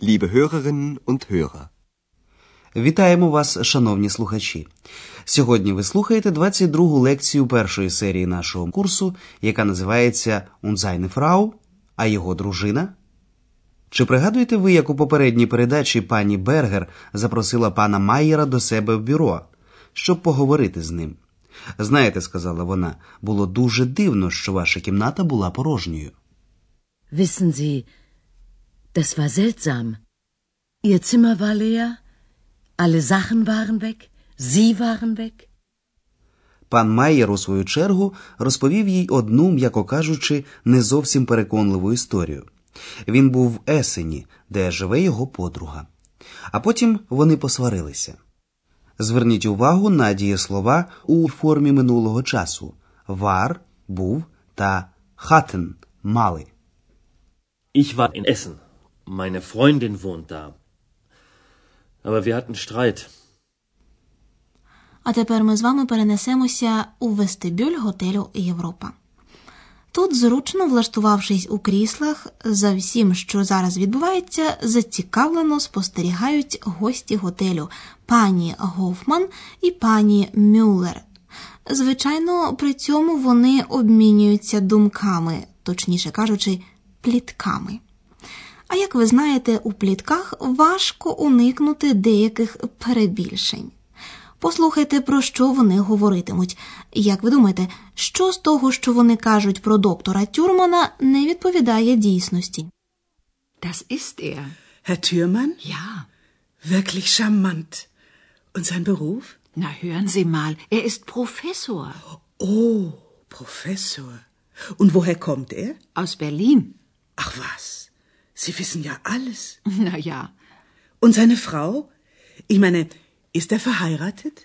Liebe Hörerinnen und Hörer. Вітаємо вас, шановні слухачі. Сьогодні ви слухаєте 22-гу лекцію першої серії нашого курсу, яка називається «Und seine Frau», а його дружина. Чи пригадуєте ви, як у попередній передачі пані Бергер запросила пана Майєра до себе в бюро, щоб поговорити з ним? Знаєте, сказала вона, було дуже дивно, що ваша кімната була порожньою. Wissen Sie, das war seltsam. Ihr Zimmer war leer, alle Sachen waren weg, Sie waren weg. Пан Майєр, у свою чергу, розповів їй одну, м'яко кажучи, не зовсім переконливу історію. Він був в Есені, де живе його подруга. А потім вони посварилися. Зверніть увагу на дієслова у формі минулого часу. War – був та hatten – мали. Ich war in Essen. Meine Freundin wohnt da. Aber wir hatten Streit. А тепер ми з вами перенесемося у вестибюль готелю «Європа». Тут, зручно влаштувавшись у кріслах, за всім, що зараз відбувається, зацікавлено спостерігають гості готелю – пані Гофман і пані Мюллер. Звичайно, при цьому вони обмінюються думками, точніше кажучи, плітками. А як ви знаєте, у плітках важко уникнути деяких перебільшень. Послухайте, про що вони говоритимуть. Як ви думаєте, що з того, що вони кажуть про доктора Тюрмана, не відповідає дійсності? Das ist er. Herr Türmann? Ja. Wirklich charmant. Und sein Beruf? Na, hören Sie mal, er ist Professor. Oh, Professor. Und woher kommt er? Aus Berlin. Ach was, Sie wissen ja alles. Na ja. Und seine Frau? Ich meine, ist er verheiratet?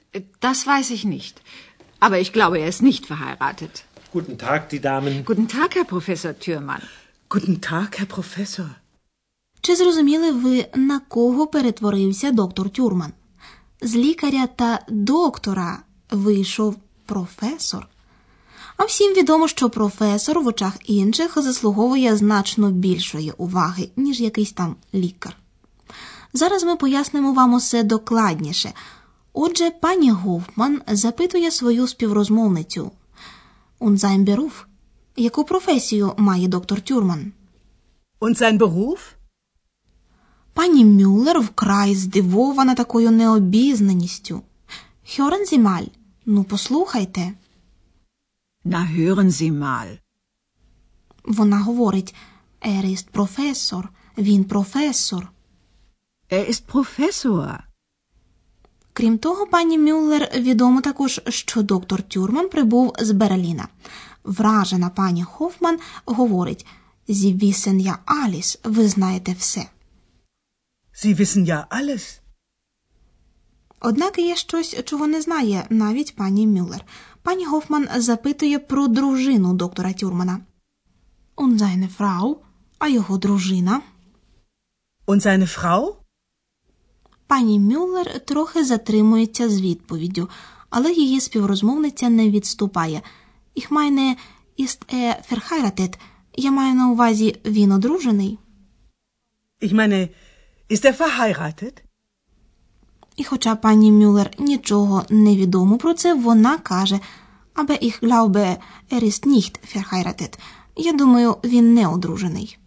Das weiß ich nicht. Aber ich glaube, er ist nicht verheiratet. Guten Tag, die Damen. Guten Tag, Herr Professor Türmann. Guten Tag, Herr Professor. Чи зрозуміли ви, на кого перетворився доктор Тюрман? З лікаря та доктора вийшов професор. А всім відомо, що професор в очах інших заслуговує значно більшої уваги, ніж якийсь там лікар. Зараз ми пояснимо вам усе докладніше. Отже, пані Гофман запитує свою співрозмовницю. Und sein Beruf? Яку професію має доктор Тюрман? Und sein Beruf? Пані Мюллер вкрай здивована такою необізнаністю. Hören Sie mal. Ну, послухайте. Na, hören Sie mal. Вона говорить. Er ist Professor. Він професор. Er ist Professor. Крім того, пані Мюллер відомо також, що доктор Тюрман прибув з Берліна. Вражена пані Гофман говорить: Sie wissen ja alles. Ви знаєте все. Sie wissen ja alles. Однак є щось, чого не знає навіть пані Мюллер. Пані Гофман запитує про дружину доктора Тюрмана. Und seine Frau, а його дружина. Und seine Frau? Пані Мюллер трохи затримується з відповіддю, але її співрозмовниця не відступає. Ich meine, ist er verheiratet? Я маю на увазі, він одружений. Ich meine, ist er verheiratet? І хоча пані Мюллер нічого не відомо про це, вона каже: Aber ich glaube, er ist nicht verheiratet. Я думаю, він не одружений.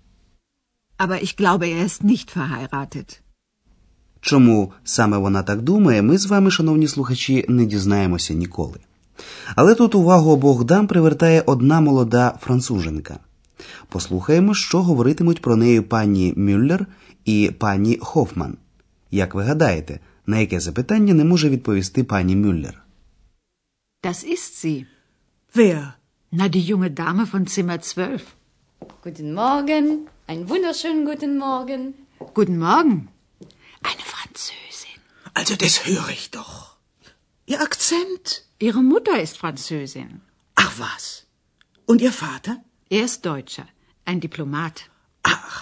Aber ich glaube, er ist nicht verheiratet. Чому саме вона так думає, ми з вами, шановні слухачі, не дізнаємося ніколи. Але тут увагу обох дам привертає одна молода француженка. Послухаємо, що говоритимуть про неї пані Мюллер і пані Гофман. Як ви гадаєте, на яке запитання не може відповісти пані Мюллер? Das ist sie. Wer? Na, die junge Dame von Zimmer 12. Guten Morgen. Einen wunderschönen guten Morgen. Guten Morgen. Eine Französin. Also das höre ich doch. Ihr Akzent. Ihre Mutter ist Französin. Ach was. Und Ihr Vater? Er ist Deutscher, ein Diplomat. Ach,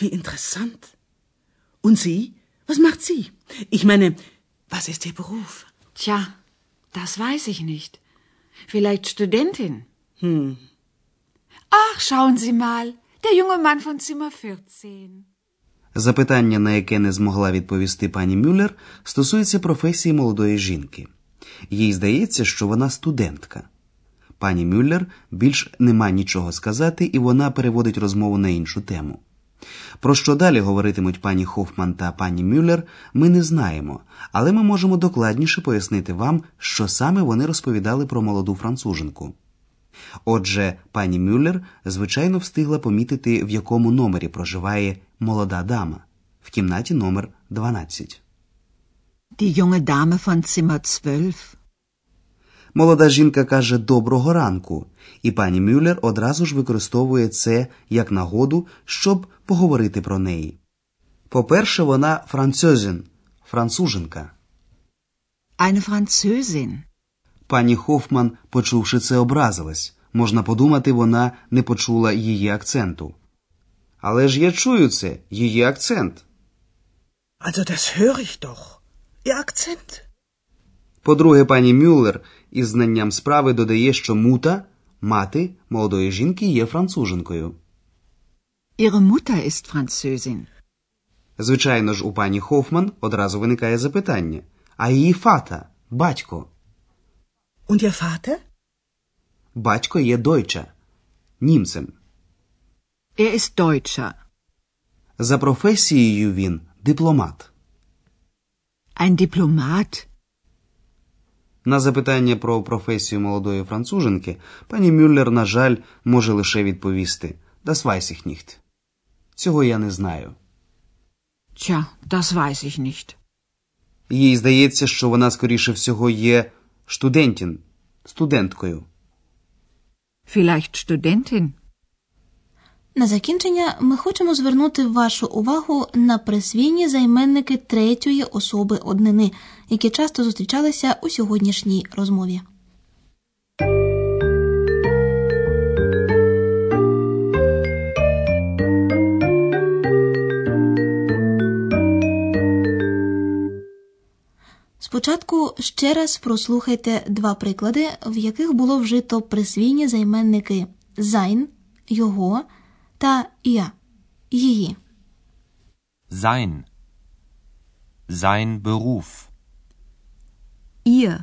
wie interessant. Und Sie? Was macht Sie? Ich meine, was ist Ihr Beruf? Tja, das weiß ich nicht. Vielleicht Studentin. Hm. Ach, schauen Sie mal, der junge Mann von Zimmer 14. Запитання, на яке не змогла відповісти пані Мюллер, стосується професії молодої жінки. Їй здається, що вона студентка. Пані Мюллер більш нема нічого сказати, і вона переводить розмову на іншу тему. Про що далі говоритимуть пані Хофман та пані Мюллер, ми не знаємо, але ми можемо докладніше пояснити вам, що саме вони розповідали про молоду француженку. Отже, пані Мюллер, звичайно, встигла помітити, в якому номері проживає молода дама. В кімнаті номер 12. Die junge Dame von Zimmer 12. Молода жінка каже «доброго ранку», і пані Мюллер одразу ж використовує це як нагоду, щоб поговорити про неї. По-перше, вона французин, француженка. Eine Französin. Пані Хофман, почувши це, образилась. Можна подумати, вона не почула її акценту. Але ж я чую це, її акцент. Also das höre ich doch. Ihr Akzent. По-друге, пані Мюллер із знанням справи додає, що Мута, мати молодої жінки, є француженкою. Ihre Mutter ist Französin. Звичайно ж, у пані Хофман одразу виникає запитання. А її фата, батько? Und ihr Vater? Батько є дойча, німцем. Er ist Deutscher. За професією він дипломат. Ein Diplomat. На запитання про професію молодої француженки пані Мюллер, на жаль, може лише відповісти «Das weiß ich nicht». Цього я не знаю. Tja, das weiß ich nicht. Їй здається, що вона, скоріше всього, є студентін, студенткою. Vielleicht Studentin. На закінчення ми хочемо звернути вашу увагу на присвійні займенники третьої особи однини, які часто зустрічалися у сьогоднішній розмові. Спочатку ще раз прослухайте два приклади, в яких було вжито присвійні займенники «sein», «його» та «ihr», «її». Sein. Sein Beruf. Ihr.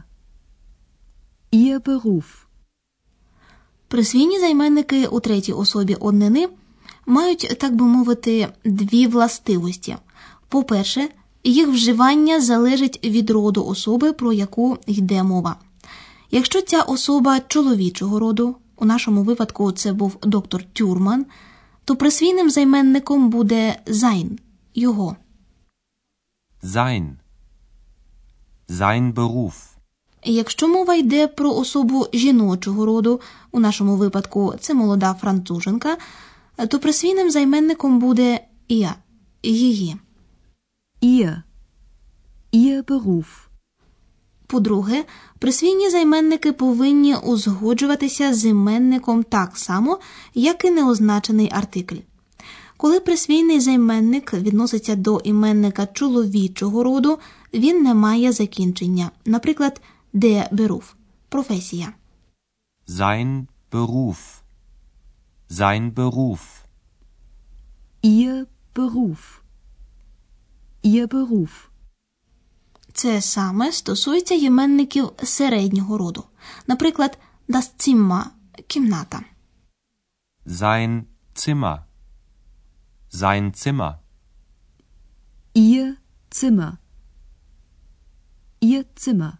Ihr Beruf. Присвійні займенники у третій особі однини мають, так би мовити, дві властивості. По-перше, їх вживання залежить від роду особи, про яку йде мова. Якщо ця особа чоловічого роду, у нашому випадку це був доктор Тюрман, то присвійним займенником буде sein, його. Sein. Sein Beruf. Якщо мова йде про особу жіночого роду, у нашому випадку це молода француженка, то присвійним займенником буде ihr, її. Ihr. Ihr Beruf. По-друге, присвійні займенники повинні узгоджуватися з іменником так само, як і неозначений артикль. Коли присвійний займенник відноситься до іменника чоловічого роду, він не має закінчення. Наприклад, der Beruf – професія. Sein Beruf. Sein Beruf. Ihr Beruf. Ihr Beruf. Це саме стосується іменників середнього роду. Наприклад, das Zimmer – кімната. Sein Zimmer. Sein Zimmer. Ihr Zimmer. Ihr Zimmer.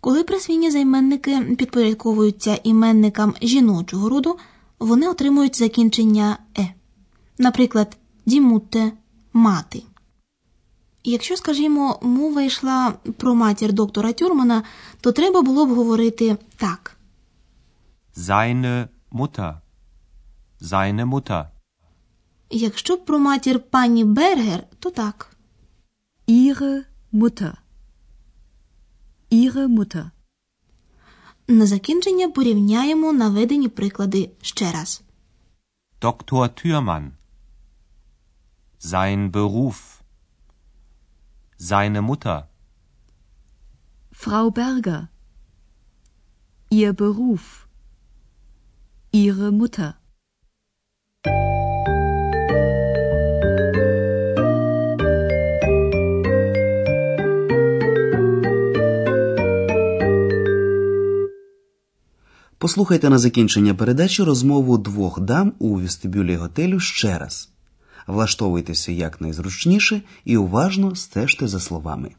Коли присвійні займенники підпорядковуються іменникам жіночого роду, вони отримують закінчення «е». Наприклад, die Mutter – мати. Якщо, скажімо, мова йшла про матір доктора Тюрмана, то треба було б говорити так. Seine Mutter. Seine Mutter. Якщо б про матір пані Бергер, то так. Ihre Mutter. Ihre Mutter. На закінчення порівняємо наведені приклади ще раз. Доктор Тюрман. Sein Beruf. Seine Mutter. Frau Berger. Ihr Beruf. Ihre Mutter. Послухайте на закінчення передачі розмову двох дам у вестибюлі готелю ще раз. Влаштовуйтеся якнайзручніше і уважно стежте за словами.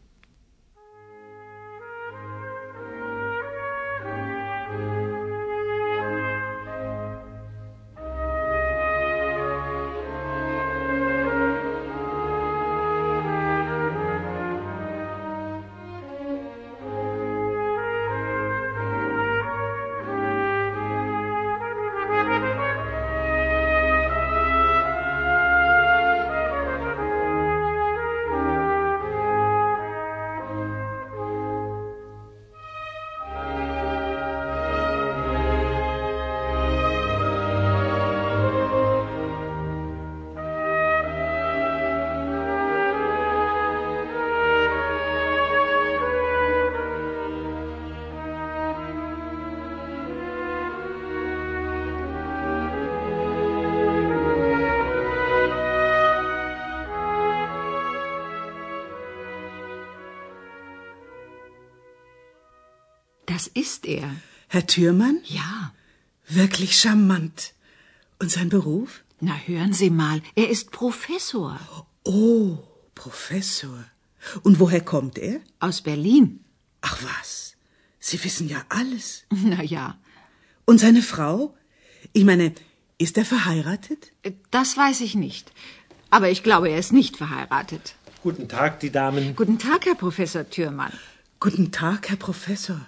Das ist er. Herr Türmann? Ja. Wirklich charmant. Und sein Beruf? Na, hören Sie mal, er ist Professor. Oh, Professor. Und woher kommt er? Aus Berlin. Ach was, Sie wissen ja alles. Na ja. Und seine Frau? Ich meine, ist er verheiratet? Das weiß ich nicht. Aber ich glaube, er ist nicht verheiratet. Guten Tag, die Damen. Guten Tag, Herr Professor Türmann. Guten Tag, Herr Professor.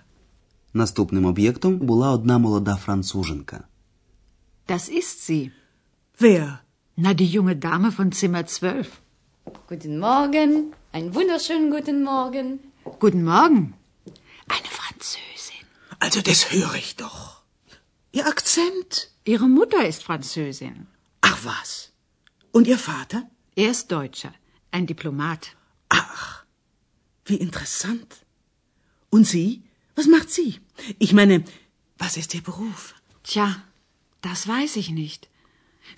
Наступним об'єктом була одна молода француженка. Das ist sie. Wer? Na, die junge Dame von Zimmer 12. Guten Morgen. Einen wunderschönen guten Morgen. Guten Morgen. Eine Französin. Also das höre ich doch. Ihr Akzent. Ihre Mutter ist Französin. Ach was. Und ihr Vater? Er ist Deutscher, ein Diplomat. Ach, wie interessant. Und Sie? Was macht sie? Ich meine, was ist ihr Beruf? Tja, das weiß ich nicht.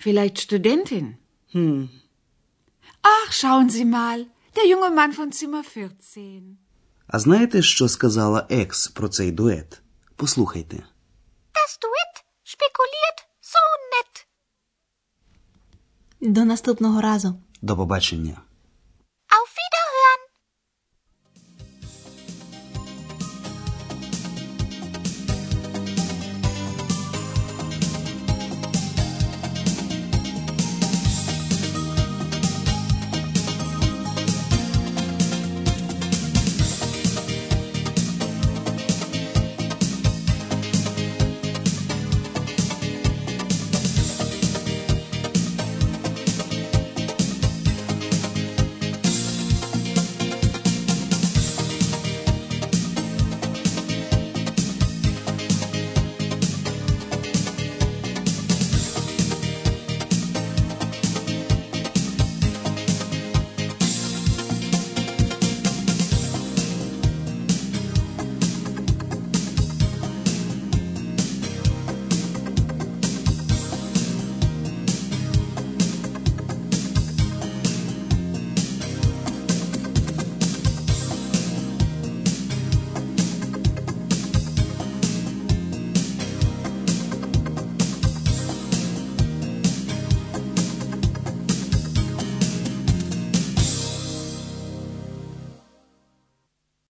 Vielleicht Studentin. Hm. Ach, schauen Sie mal, der junge Mann von Zimmer 14. А знаєте, що сказала Екс про цей дует? Послухайте. Das Duett spekuliert so nett. До наступного разу. До побачення.